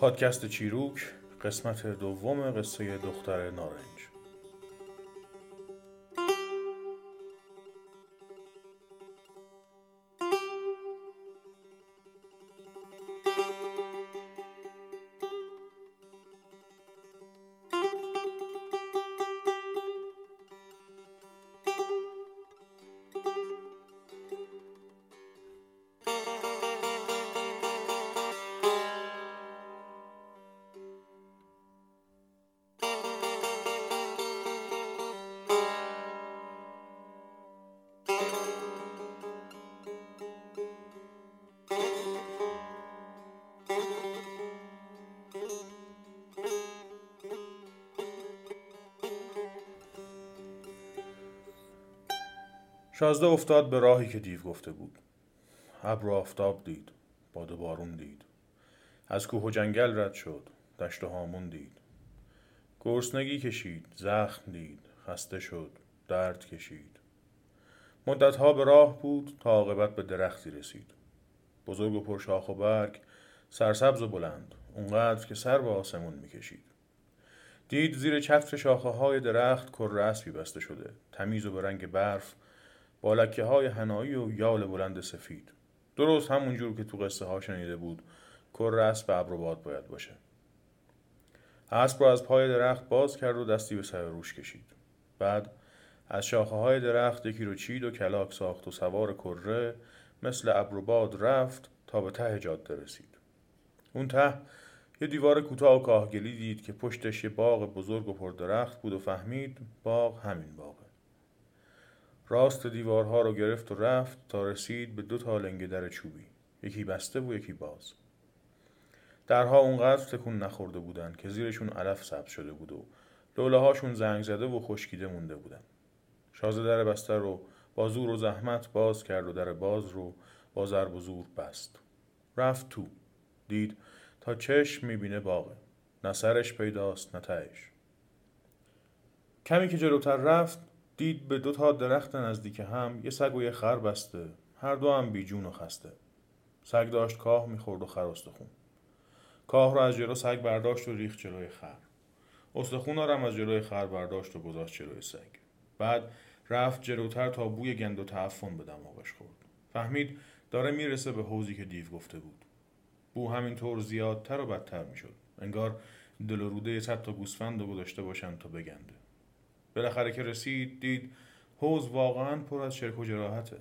پادکست چیروک، قسمت دوم، قصه دختر نارنج. شازده افتاد به راهی که دیو گفته بود. ابر آفتاب دید، باد و بارون دید، از کوه و جنگل رد شد، دشت و هامون دید، گرسنگی کشید، زخم دید، خسته شد، درد کشید. مدتها به راه بود تا عاقبت به درختی رسید، بزرگ و پرشاخ و برگ، سرسبز و بلند، اونقدر که سر به آسمون میکشید. دید زیر چتر شاخه‌های درخت کرره اصبی بسته شده، تمیز و به رنگ برف، با لکه‌های حنایی و یال بلند سفید. درست همونجور که تو قصه ها شنیده بود کرره اصب ابروباد باید باشه. اسب را از پای درخت باز کرد و دستی به سر روش کشید. بعد از شاخه‌های درخت یکی رو چید و کلاک ساخت و سوار کره مثل ابروباد رفت تا به ته جاده رسید. اون ته یه دیوار کوتاه و کاهگلی دید که پشتش یه باغ بزرگ و پردرخت بود و فهمید باغ همین باغه. راست دیوارها رو گرفت و رفت تا رسید به 2 لنگه در چوبی، یکی بسته و یکی باز. درها اونقدر تکون نخورده بودن که زیرشون علف سبز شده بود و لوله هاشون زنگ زده و خشکیده مونده بودن. شازده در بسته رو با زور و زحمت باز کرد و در باز رو با ضرب و زور بست. رفت تو، دید تا چشم میبینه باغه، نه سرش پیداست نه تهش. کمی که جلوتر رفت دید به 2 درخت نزدیک هم یه سگ و یه خر بسته، هر دو هم بیجون و خسته. سگ داشت کاه میخورد و خر استخون. کاه رو از جلو سگ برداشت و ریخت جلوی خر. استخون رو هم از جلوی خر برداشت و گذاشت جلوی سگ. بعد رفت جلوتر تا بوی گند و تعفن به دماغش خورد. فهمید داره میرسه به حوضی که دیو گفته بود. بو همینطور زیادتر و بدتر میشد. انگار دل و روده 100 گوسفند رو گذاشته باشن تا بگنده. بالاخره که رسید دید حوض واقعا پر از شرک و جراحته.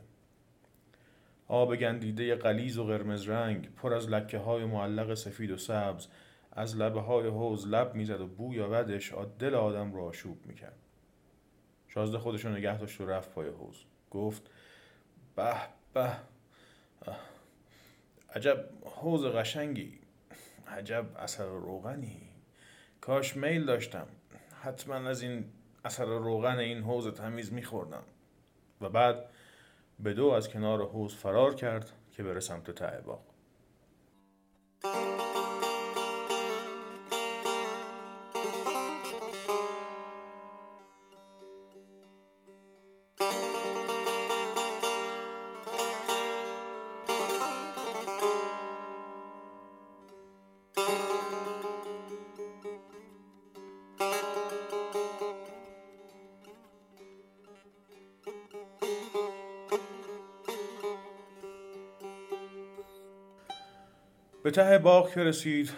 آب گندیده غلیظ و قرمز رنگ پر از لکه های معلق سفید و سبز از لبه های حوض لب میزد و بوی بدش دل آدم را آشوب میکرد. شازده خودش رو نگه داشت و رفت پای حوض. گفت به به، عجب حوض قشنگی، عجب اثر روغنی، کاش میل داشتم، حتما از این اثر روغن این حوض تمیز میخوردم. و بعد به 2 از کنار حوض فرار کرد که بره سمت ته باغ. به ته باغ که رسید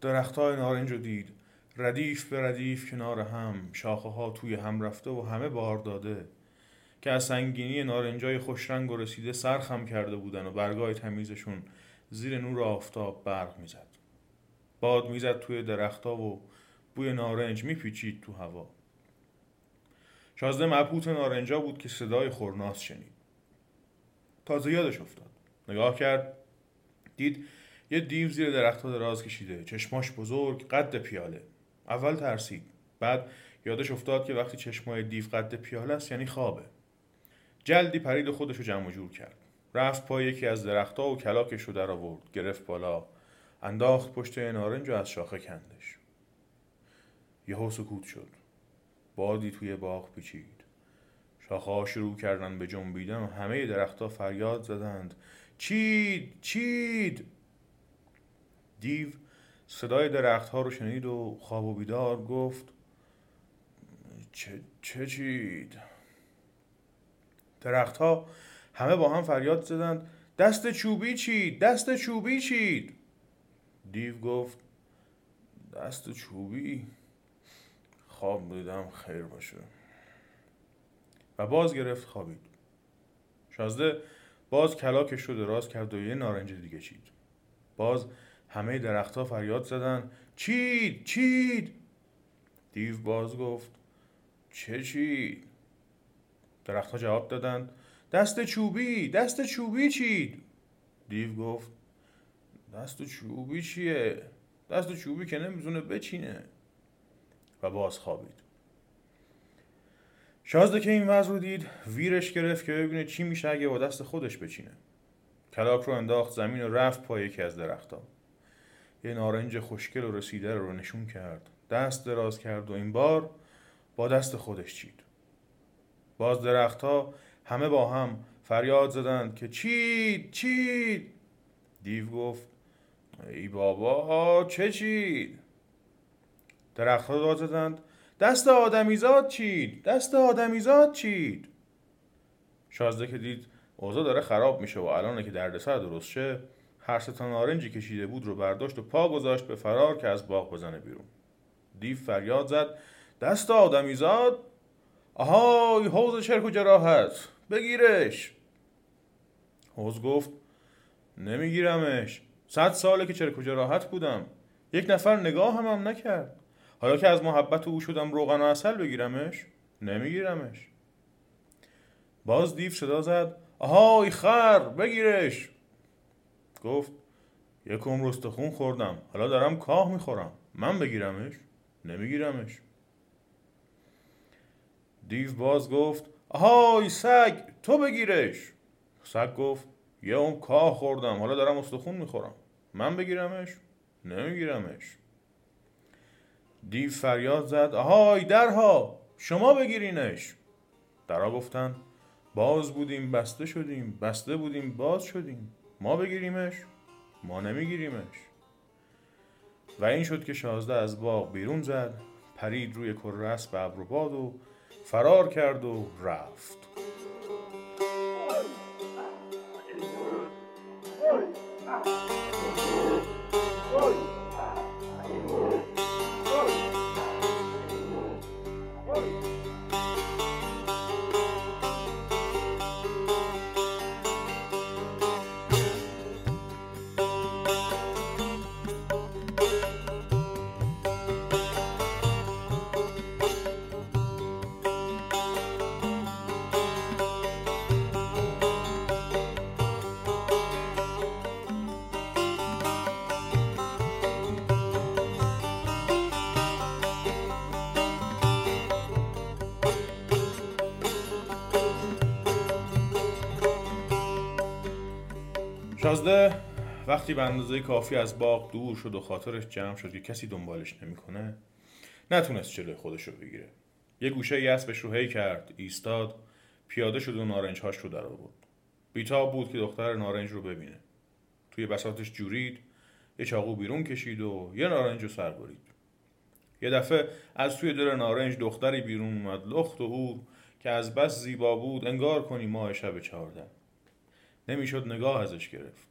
درختای نارنج رو دید، ردیف به ردیف کنار هم، شاخه ها توی هم رفته و همه بار داده که از سنگینی نارنجای خوش رنگ و رسیده سرخم کرده بودن و برگای تمیزشون زیر نور آفتاب برق میزد. باد میزد توی درختها و بوی نارنج میپیچید تو هوا. شازده مبهوت نارنجا بود که صدای خورناس شنید. تازه یادش افتاد. نگاه کرد دید یه دیو زیر درخت‌ها دراز کشیده، چشماش بزرگ، قد پیاله. اول ترسید، بعد یادش افتاد که وقتی چشمای دیو قد پیاله است یعنی خوابه. جلدی پرید و خودشو جمع و جور کرد. رفت پای یکی از درخت‌ها و کلاکش رو در آورد، گرفت بالا، انداخت پشت نارنج و از شاخه کندش. یهو سکوت شد. بادی توی باغ پیچید. شاخه‌ها شروع کردن به جنبیدن و همه درخت‌ها فریاد زدند: چید، چید! دیو صدای درخت ها رو شنید و خواب و بیدار گفت چه چید؟ درخت ها همه با هم فریاد زدند دست چوبی چید، دست چوبی چید. دیو گفت دست چوبی؟ خواب دیدم خیر باشه. و باز گرفت خوابید. شازده باز کلاکش رو دراز کرد و یه نارنج دیگه چید. باز همه درخت‌ها فریاد زدن چید چید. دیو باز گفت چه چید؟ درخت‌ها جواب دادن دست چوبی، دست چوبی چید. دیو گفت دست چوبی چیه؟ دست چوبی که نمیتونه بچینه. و باز خوابید. شازده که این وضع رو دید ویرش گرفت که ببینه چی میشه اگه با دست خودش بچینه. کلاک رو انداخت زمین و رفت پای یکی از درخت‌ها. یه نارنج خوشگل و رسیده رو نشون کرد. دست دراز کرد و این بار با دست خودش چید. باز درخت‌ها همه با هم فریاد زدند که چید چید. دیو گفت ای بابا چه چید؟ درخت‌ها داد زدند دست آدمیزاد چید، دست آدمیزاد چید. شازده که دید اوضاع داره خراب میشه و الان که دردسر درست شه، هر سه تا نارنجی که چیده بود رو برداشت و پا گذاشت به فرار که از باغ بزنه بیرون. دیو فریاد زد دست آدمیزاد، آهای حوض چرک و جراحت، بگیرش. حوض گفت نمیگیرمش، 100 ساله که چرک و جراحت بودم، یک نفر نگاه هم نکرد. حالا که از محبت او شدم روغن و عسل، بگیرمش؟ نمیگیرمش. باز دیو صدا زد آهای خر، بگیرش. گفت یکم رستخون خوردم، حالا دارم کاه میخورم، من بگیرمش؟ نمیگیرمش. دیو باز گفت آهای سگ، تو بگیرش. سگ گفت یه اون کاه خوردم، حالا دارم استخون میخورم، من بگیرمش؟ نمیگیرمش. دیو فریاد زد آهای درها، شما بگیرینش. درها گفتن باز بودیم بسته شدیم، بسته بودیم باز شدیم، ما بگیریمش؟ ما نمیگیریمش. و این شد که شازده از باغ بیرون زد، پرید روی کرره اصب به ابروباد و فرار کرد و رفت. شازده وقتی به اندازه کافی از باغ دور شد و خاطرش جمع شد که کسی دنبالش نمیکنه، نتونست جلوی خودش رو بگیره. یه گوشه اسبش رو هی کرد، ایستاد، پیاده شد و نارنج‌هاش رو در آورد. بی‌تاب بود که دختر نارنج رو ببینه. توی بساطش جورید، یه چاقو بیرون کشید و یه نارنج رو سر برید. یه دفعه از توی دل نارنج دختری بیرون اومد، لخت و او که از بس زیبا بود انگار کنی ماه شب 14. نمیشد نگاه ازش گرفت.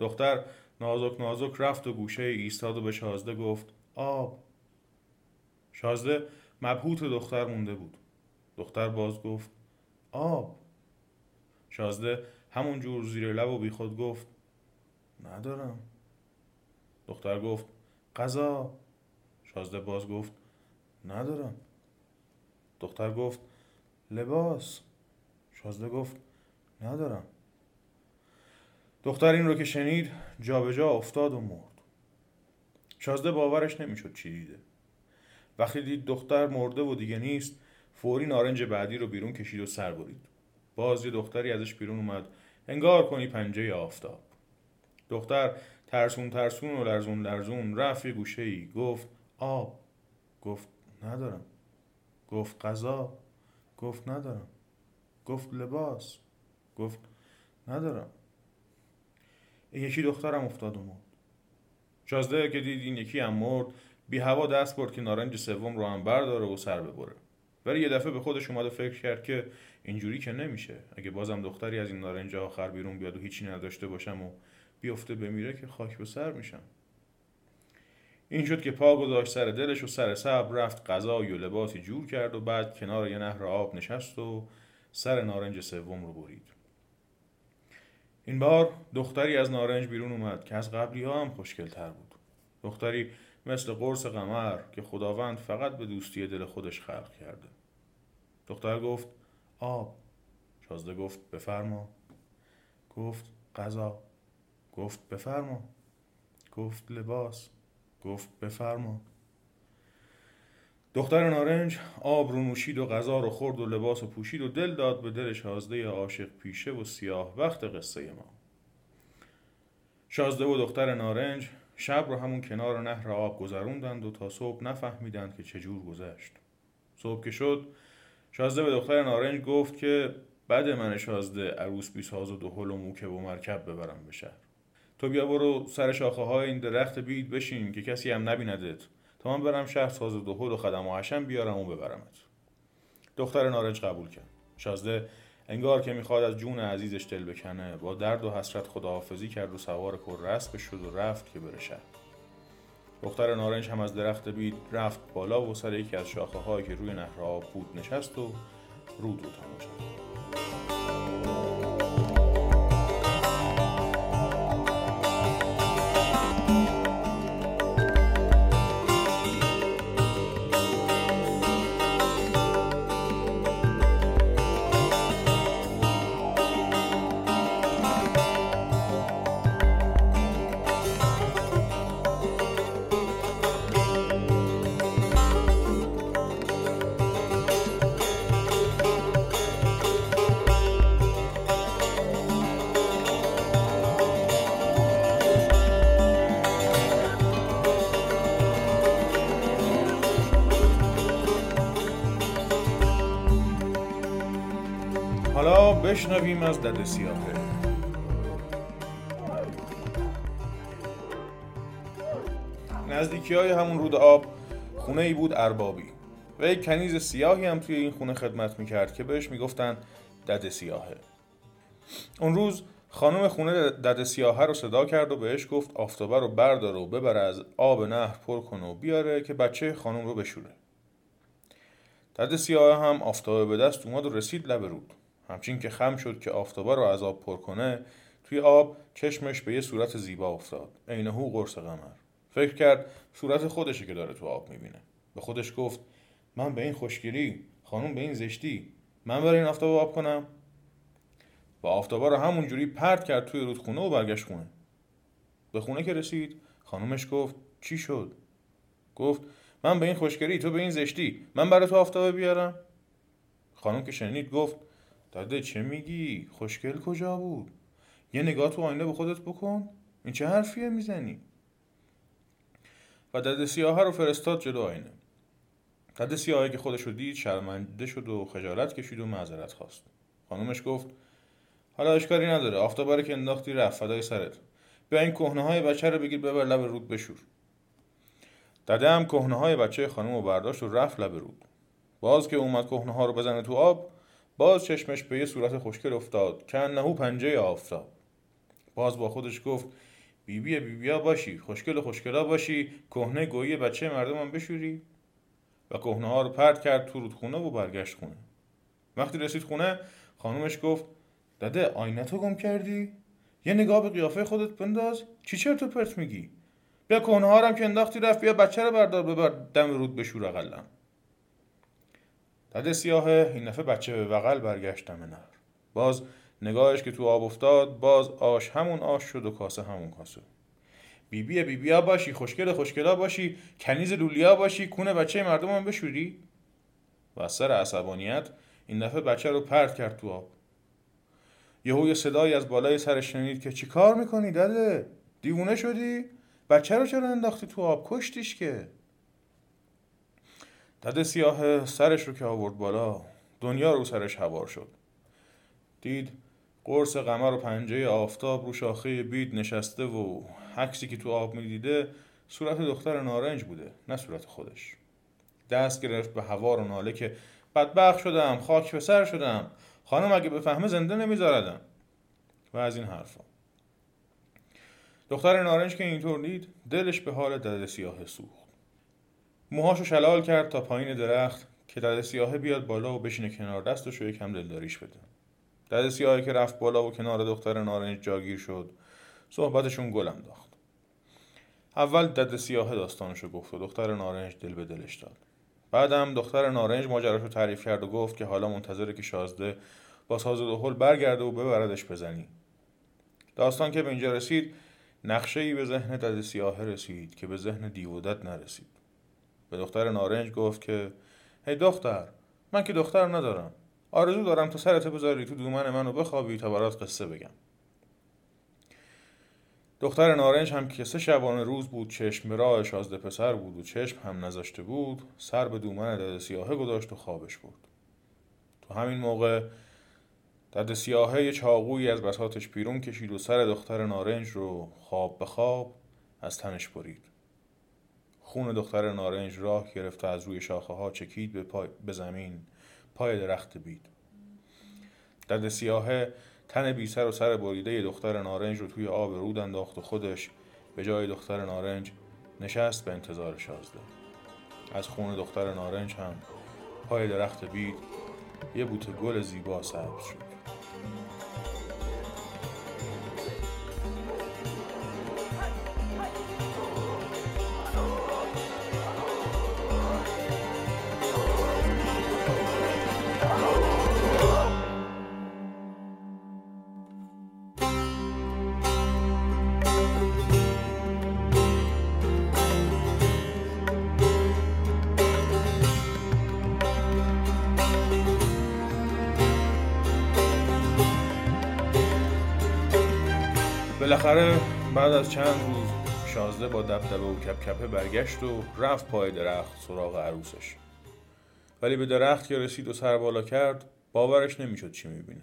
دختر نازک نازک رفت و گوشه ایستاد و به شازده گفت آب. شازده مبهوت دختر مونده بود. دختر باز گفت آب. شازده همون جور زیر لب و بیخود گفت ندارم. دختر گفت غذا. شازده باز گفت ندارم. دختر گفت لباس. شازده گفت ندارم. دختر این رو که شنید جا به جا افتاد و مرد. شازده باورش نمیشد چی دیده. وقتی دید دختر مرده و دیگه نیست، فوری نارنج بعدی رو بیرون کشید و سر برید. باز یه دختری ازش بیرون اومد، انگار کنی پنجه آفتاب. دختر ترسون ترسون و لرزون لرزون رفت یه گوشه‌ای، گفت آب. گفت ندارم. گفت غذا. گفت ندارم. گفت لباس. گفت ندارم. یکی دخترم افتاد و مرد. شازده که دید این یکی هم مرد، بی هوا دست برد که نارنج سوم رو هم برداره و سر ببره. ولی یه دفعه به خودش اومد و فکر کرد که اینجوری که نمیشه. اگه بازم دختری از این نارنج آخر بیرون بیاد و هیچی نداشته باشم و بیفته بمیره که خاک به سر میشم. این شد که پا گذاشت سر دلش و سر صبر رفت غذای و لباسی جور کرد و بعد کنار یه نهر آب نشست و سر نارنج سوم رو برید. این بار دختری از نارنج بیرون اومد که از قبلی‌ها هم خوشگل‌تر بود. دختری مثل قرص قمر که خداوند فقط به دوستی دل خودش خلق کرده. دختر گفت آب. شازده گفت بفرما. گفت غذا. گفت بفرما. گفت لباس. گفت بفرما. دختر نارنج آب رو نوشید و غذا رو خورد و لباس رو پوشید و دل داد به دل شازده عاشق پیشه و سیاه وقت قصه ما. شازده و دختر نارنج شب رو همون کنار نهر آب گذروندند و تا صبح نفهمیدند که چجور گذشت. صبح که شد شازده به دختر نارنج گفت که بده من شازده عروس بیساز و دهل و موکه و مرکب ببرم به شهر. تو بیا برو سر شاخه های این درخت بید بشین که کسی هم نبیندت تا من برم شهر ساز و دهل و خدم و حشم بیارم و ببرمت. دختر نارنج قبول کرد. شازده انگار که میخواد از جون عزیزش دل بکنه با درد و حسرت خداحافظی کرد و سوار کرره اسب شد و رفت که بره شهر. دختر نارنج هم از درخت بید رفت بالا و سر یکی از شاخه هایی که روی نهر آب بود نشست و رود رو تماشا کرد. بشنویم از دده سیاهه. نزدیکی‌های همون رود آب خونه‌ای بود اربابی و یک کنیز سیاهی هم توی این خونه خدمت می‌کرد که بهش می‌گفتن دده سیاهه. اون روز خانم خونه دده سیاهه رو صدا کرد و بهش گفت آفتابه رو بردار و ببر از آب نهر پر کن و بیاره که بچه خانم رو بشوره. دده سیاهه هم آفتابه به دست اومد و رسید لب رود. همچین که خم شد که آفتابه رو از آب پر کنه، توی آب چشمش به یه صورت زیبا افتاد، عین هو قرص قمر. فکر کرد صورت خودشه که داره تو آب میبینه. به خودش گفت من به این خوشگلی، خانم به این زشتی، من برای این آفتابه آب کنم؟ و آفتابه رو همونجوری پرت کرد توی رودخونه و برگشت خونه. به خونه که رسید، خانمش گفت چی شد؟ گفت من به این خوشگلی، تو به این زشتی، من برای تو آفتابه بیارم؟ خانم که شنید گفت داده چه میگی؟ خوشگل کجا بود؟ یه نگاه تو آینه به خودت بکن؟ این چه حرفیه میزنی؟ و دده سیاهه رو فرستاد جلو آینه. دده سیاهه که خودش رو دید شرمنده شد و خجالت کشید و معذرت خواست. خانومش گفت حالا اشکاری نداره، آفتابه رو که انداختی رفت، فدای سرت. بیا این کهنه‌های بچه رو بگیر ببر لب رود بشور. دده هم کهنه‌های بچه خانم رو برداشت و رفت لب رود. باز که اومد کهنه‌ها رو بزنه تو آب، باز چشمش به یه صورت خوشگل افتاد که انهو پنجه آفتاب. باز با خودش گفت بیبی بیبیا باشی، خوشگل خوشگلا باشی، کهنه گویی بچه مردمم بشوری. و کهنه ها رو پرت کرد تو رودخونه و برگشت خونه. وقتی رسید خونه، خانومش گفت دده آینتو گم کردی؟ یه نگاه به قیافه خودت بنداز، چی چرت و پرت میگی؟ بیا کهنه هارم که انداختی رفت، بیا بچه رو بردار ببر دم رود بشور. اقلم دده سیاهه این دفعه بچه به بغل برگشت دم نهر. باز نگاهش که تو آب افتاد، باز آش همون آش شد و کاسه همون کاسه. بیبی بیبیا باشی، خوشگل خوشگلا باشی، کنیز لولیا باشی، کونه بچه مردم هم بشوری. و از سر عصبانیت این دفعه بچه رو پرت کرد تو آب. یهو یه صدایی از بالای سرش شنید که چی کار میکنی دده؟ دیوونه شدی؟ بچه رو چرا انداختی تو آب؟ کشتیش که. دده سیاهه سرش رو که آورد بالا، دنیا رو سرش هوار شد. دید قرص قمر و پنجه آفتاب رو شاخه بید نشسته و عکسی که تو آب میدیده صورت دختر نارنج بوده، نه صورت خودش. دست گرفت به هوا و ناله که بدبخت شدم، خاک به سر شدم، خانم اگه بفهمه زنده نمیذاردم و از این حرفا. دختر نارنج که اینطور دید دلش به حال دده سیاهه سوخت. موهاشو شلال کرد تا پایین درخت که دده سیاهه بیاد بالا و بشینه کنار دستش و یکم دلداریش بده. دده سیاهه که رفت بالا و کنار دختر نارنج جاگیر شد، صحبتشون گل انداخت. اول دده سیاهه داستانشو گفت و دختر نارنج دل به دلش داد. بعدم دختر نارنج ماجراشو تعریف کرد و گفت که حالا منتظره که شازده با ساز دهل برگرده و ببردش بزنی. داستان که به اینجا رسید، نقشه‌ای به ذهن دده سیاهه رسید که به ذهن دیودت نرسید. به دختر نارنج گفت که هی دختر، من که دختر ندارم، آرزو دارم تا سرت بذاری تو دومن منو بخوابی تا برات قصه بگم. دختر نارنج هم که 3 شبانه روز بود، چشم به راه شازده پسر بود و چشم هم نذاشته بود، سر به دومن دده سیاهه گذاشت و خوابش برد. تو همین موقع دده سیاهه یه چاقویی از بساطش بیرون کشید و سر دختر نارنج رو خواب به خواب از تنش برید. خون دختر نارنج راه گرفت و از روی شاخه ها چکید به زمین پای درخت بید. دده سیاهه تن بی سر و سر بریده دختر نارنج رو توی آب رود انداخت و خودش به جای دختر نارنج نشست به انتظار شازده. از خون دختر نارنج هم پای درخت بید یه بوته گل زیبا سبز شد. بالاخره بعد از چند روز شازده با دبدبه و کپکپه برگشت و رفت پای درخت سراغ عروسش. ولی به درخت که رسید و سر بالا کرد، باورش نمیشد چی میبینه.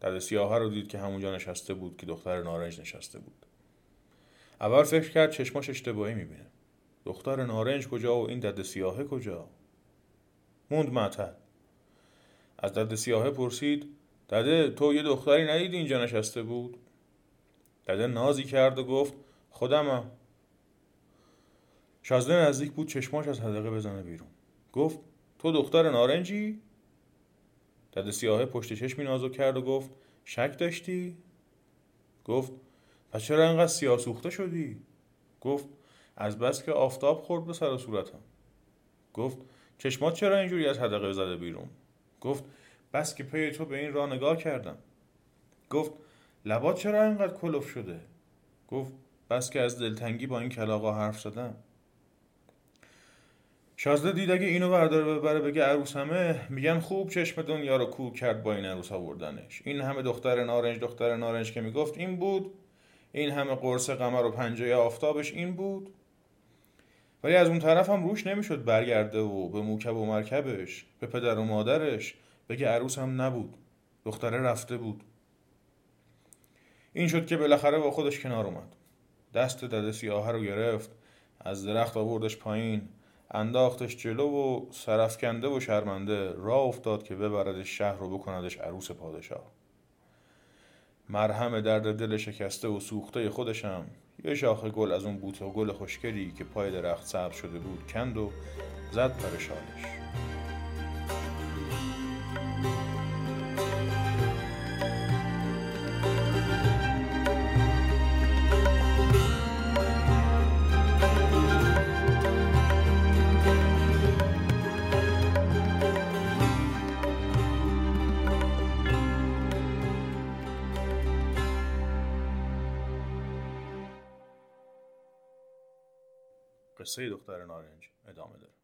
دده سیاهه رو دید که همونجا نشسته بود که دختر نارنج نشسته بود. اول فکر کرد چشماش اشتباهی میبینه. دختر نارنج کجا و این دده سیاهه کجا؟ موند معطل. از دده سیاهه پرسید: دده، تو یه دختری ندیدی اینجا نشسته بود؟ دده نازی کرد و گفت: خودمم. شازده نزدیک بود چشماش از حدقه بزنه بیرون. گفت: تو دختر نارنجی؟ دده سیاهه پشت چشمی نازو کرد و گفت: شک داشتی؟ گفت: پس چرا انقدر سیاه سوخته شدی؟ گفت: از بس که آفتاب خورد به سر و صورتم. گفت: چشمات چرا اینجوری از حدقه زده بیرون؟ گفت: بس که پی تو به این راه نگاه کردم. گفت: لبات چرا اینقدر کلوف شده؟ گفت: بس که از دلتنگی با این کلاغا حرف زدم. شازده دید اگه اینو برداره ببره بگه عروسمه، میگن خوب چشم دنیا رو کور کرد با این عروس آوردنش. این همه دختر نارنج که میگفت این بود، این همه قرص قمر و پنجه آفتابش این بود. ولی از اون طرف هم روش نمیشد برگرده و به موکب و مرکبش، به پدر و مادرش بگه عروسم نبود، دختره رفته بود. این شد که بالاخره با خودش کنار اومد. دست دده سیاهه رو گرفت، از درخت آوردش پایین، انداختش جلو و سرفکنده و شرمنده راه افتاد که ببردش شهر رو بکندش عروس پادشاه. مرهم درد دل شکسته و سوخته خودشم یه شاخه گل از اون بوته گل خوشگلی که پای درخت سبز شده بود کند و زد پر شالش. قصه دختر نارنج ادامه داره.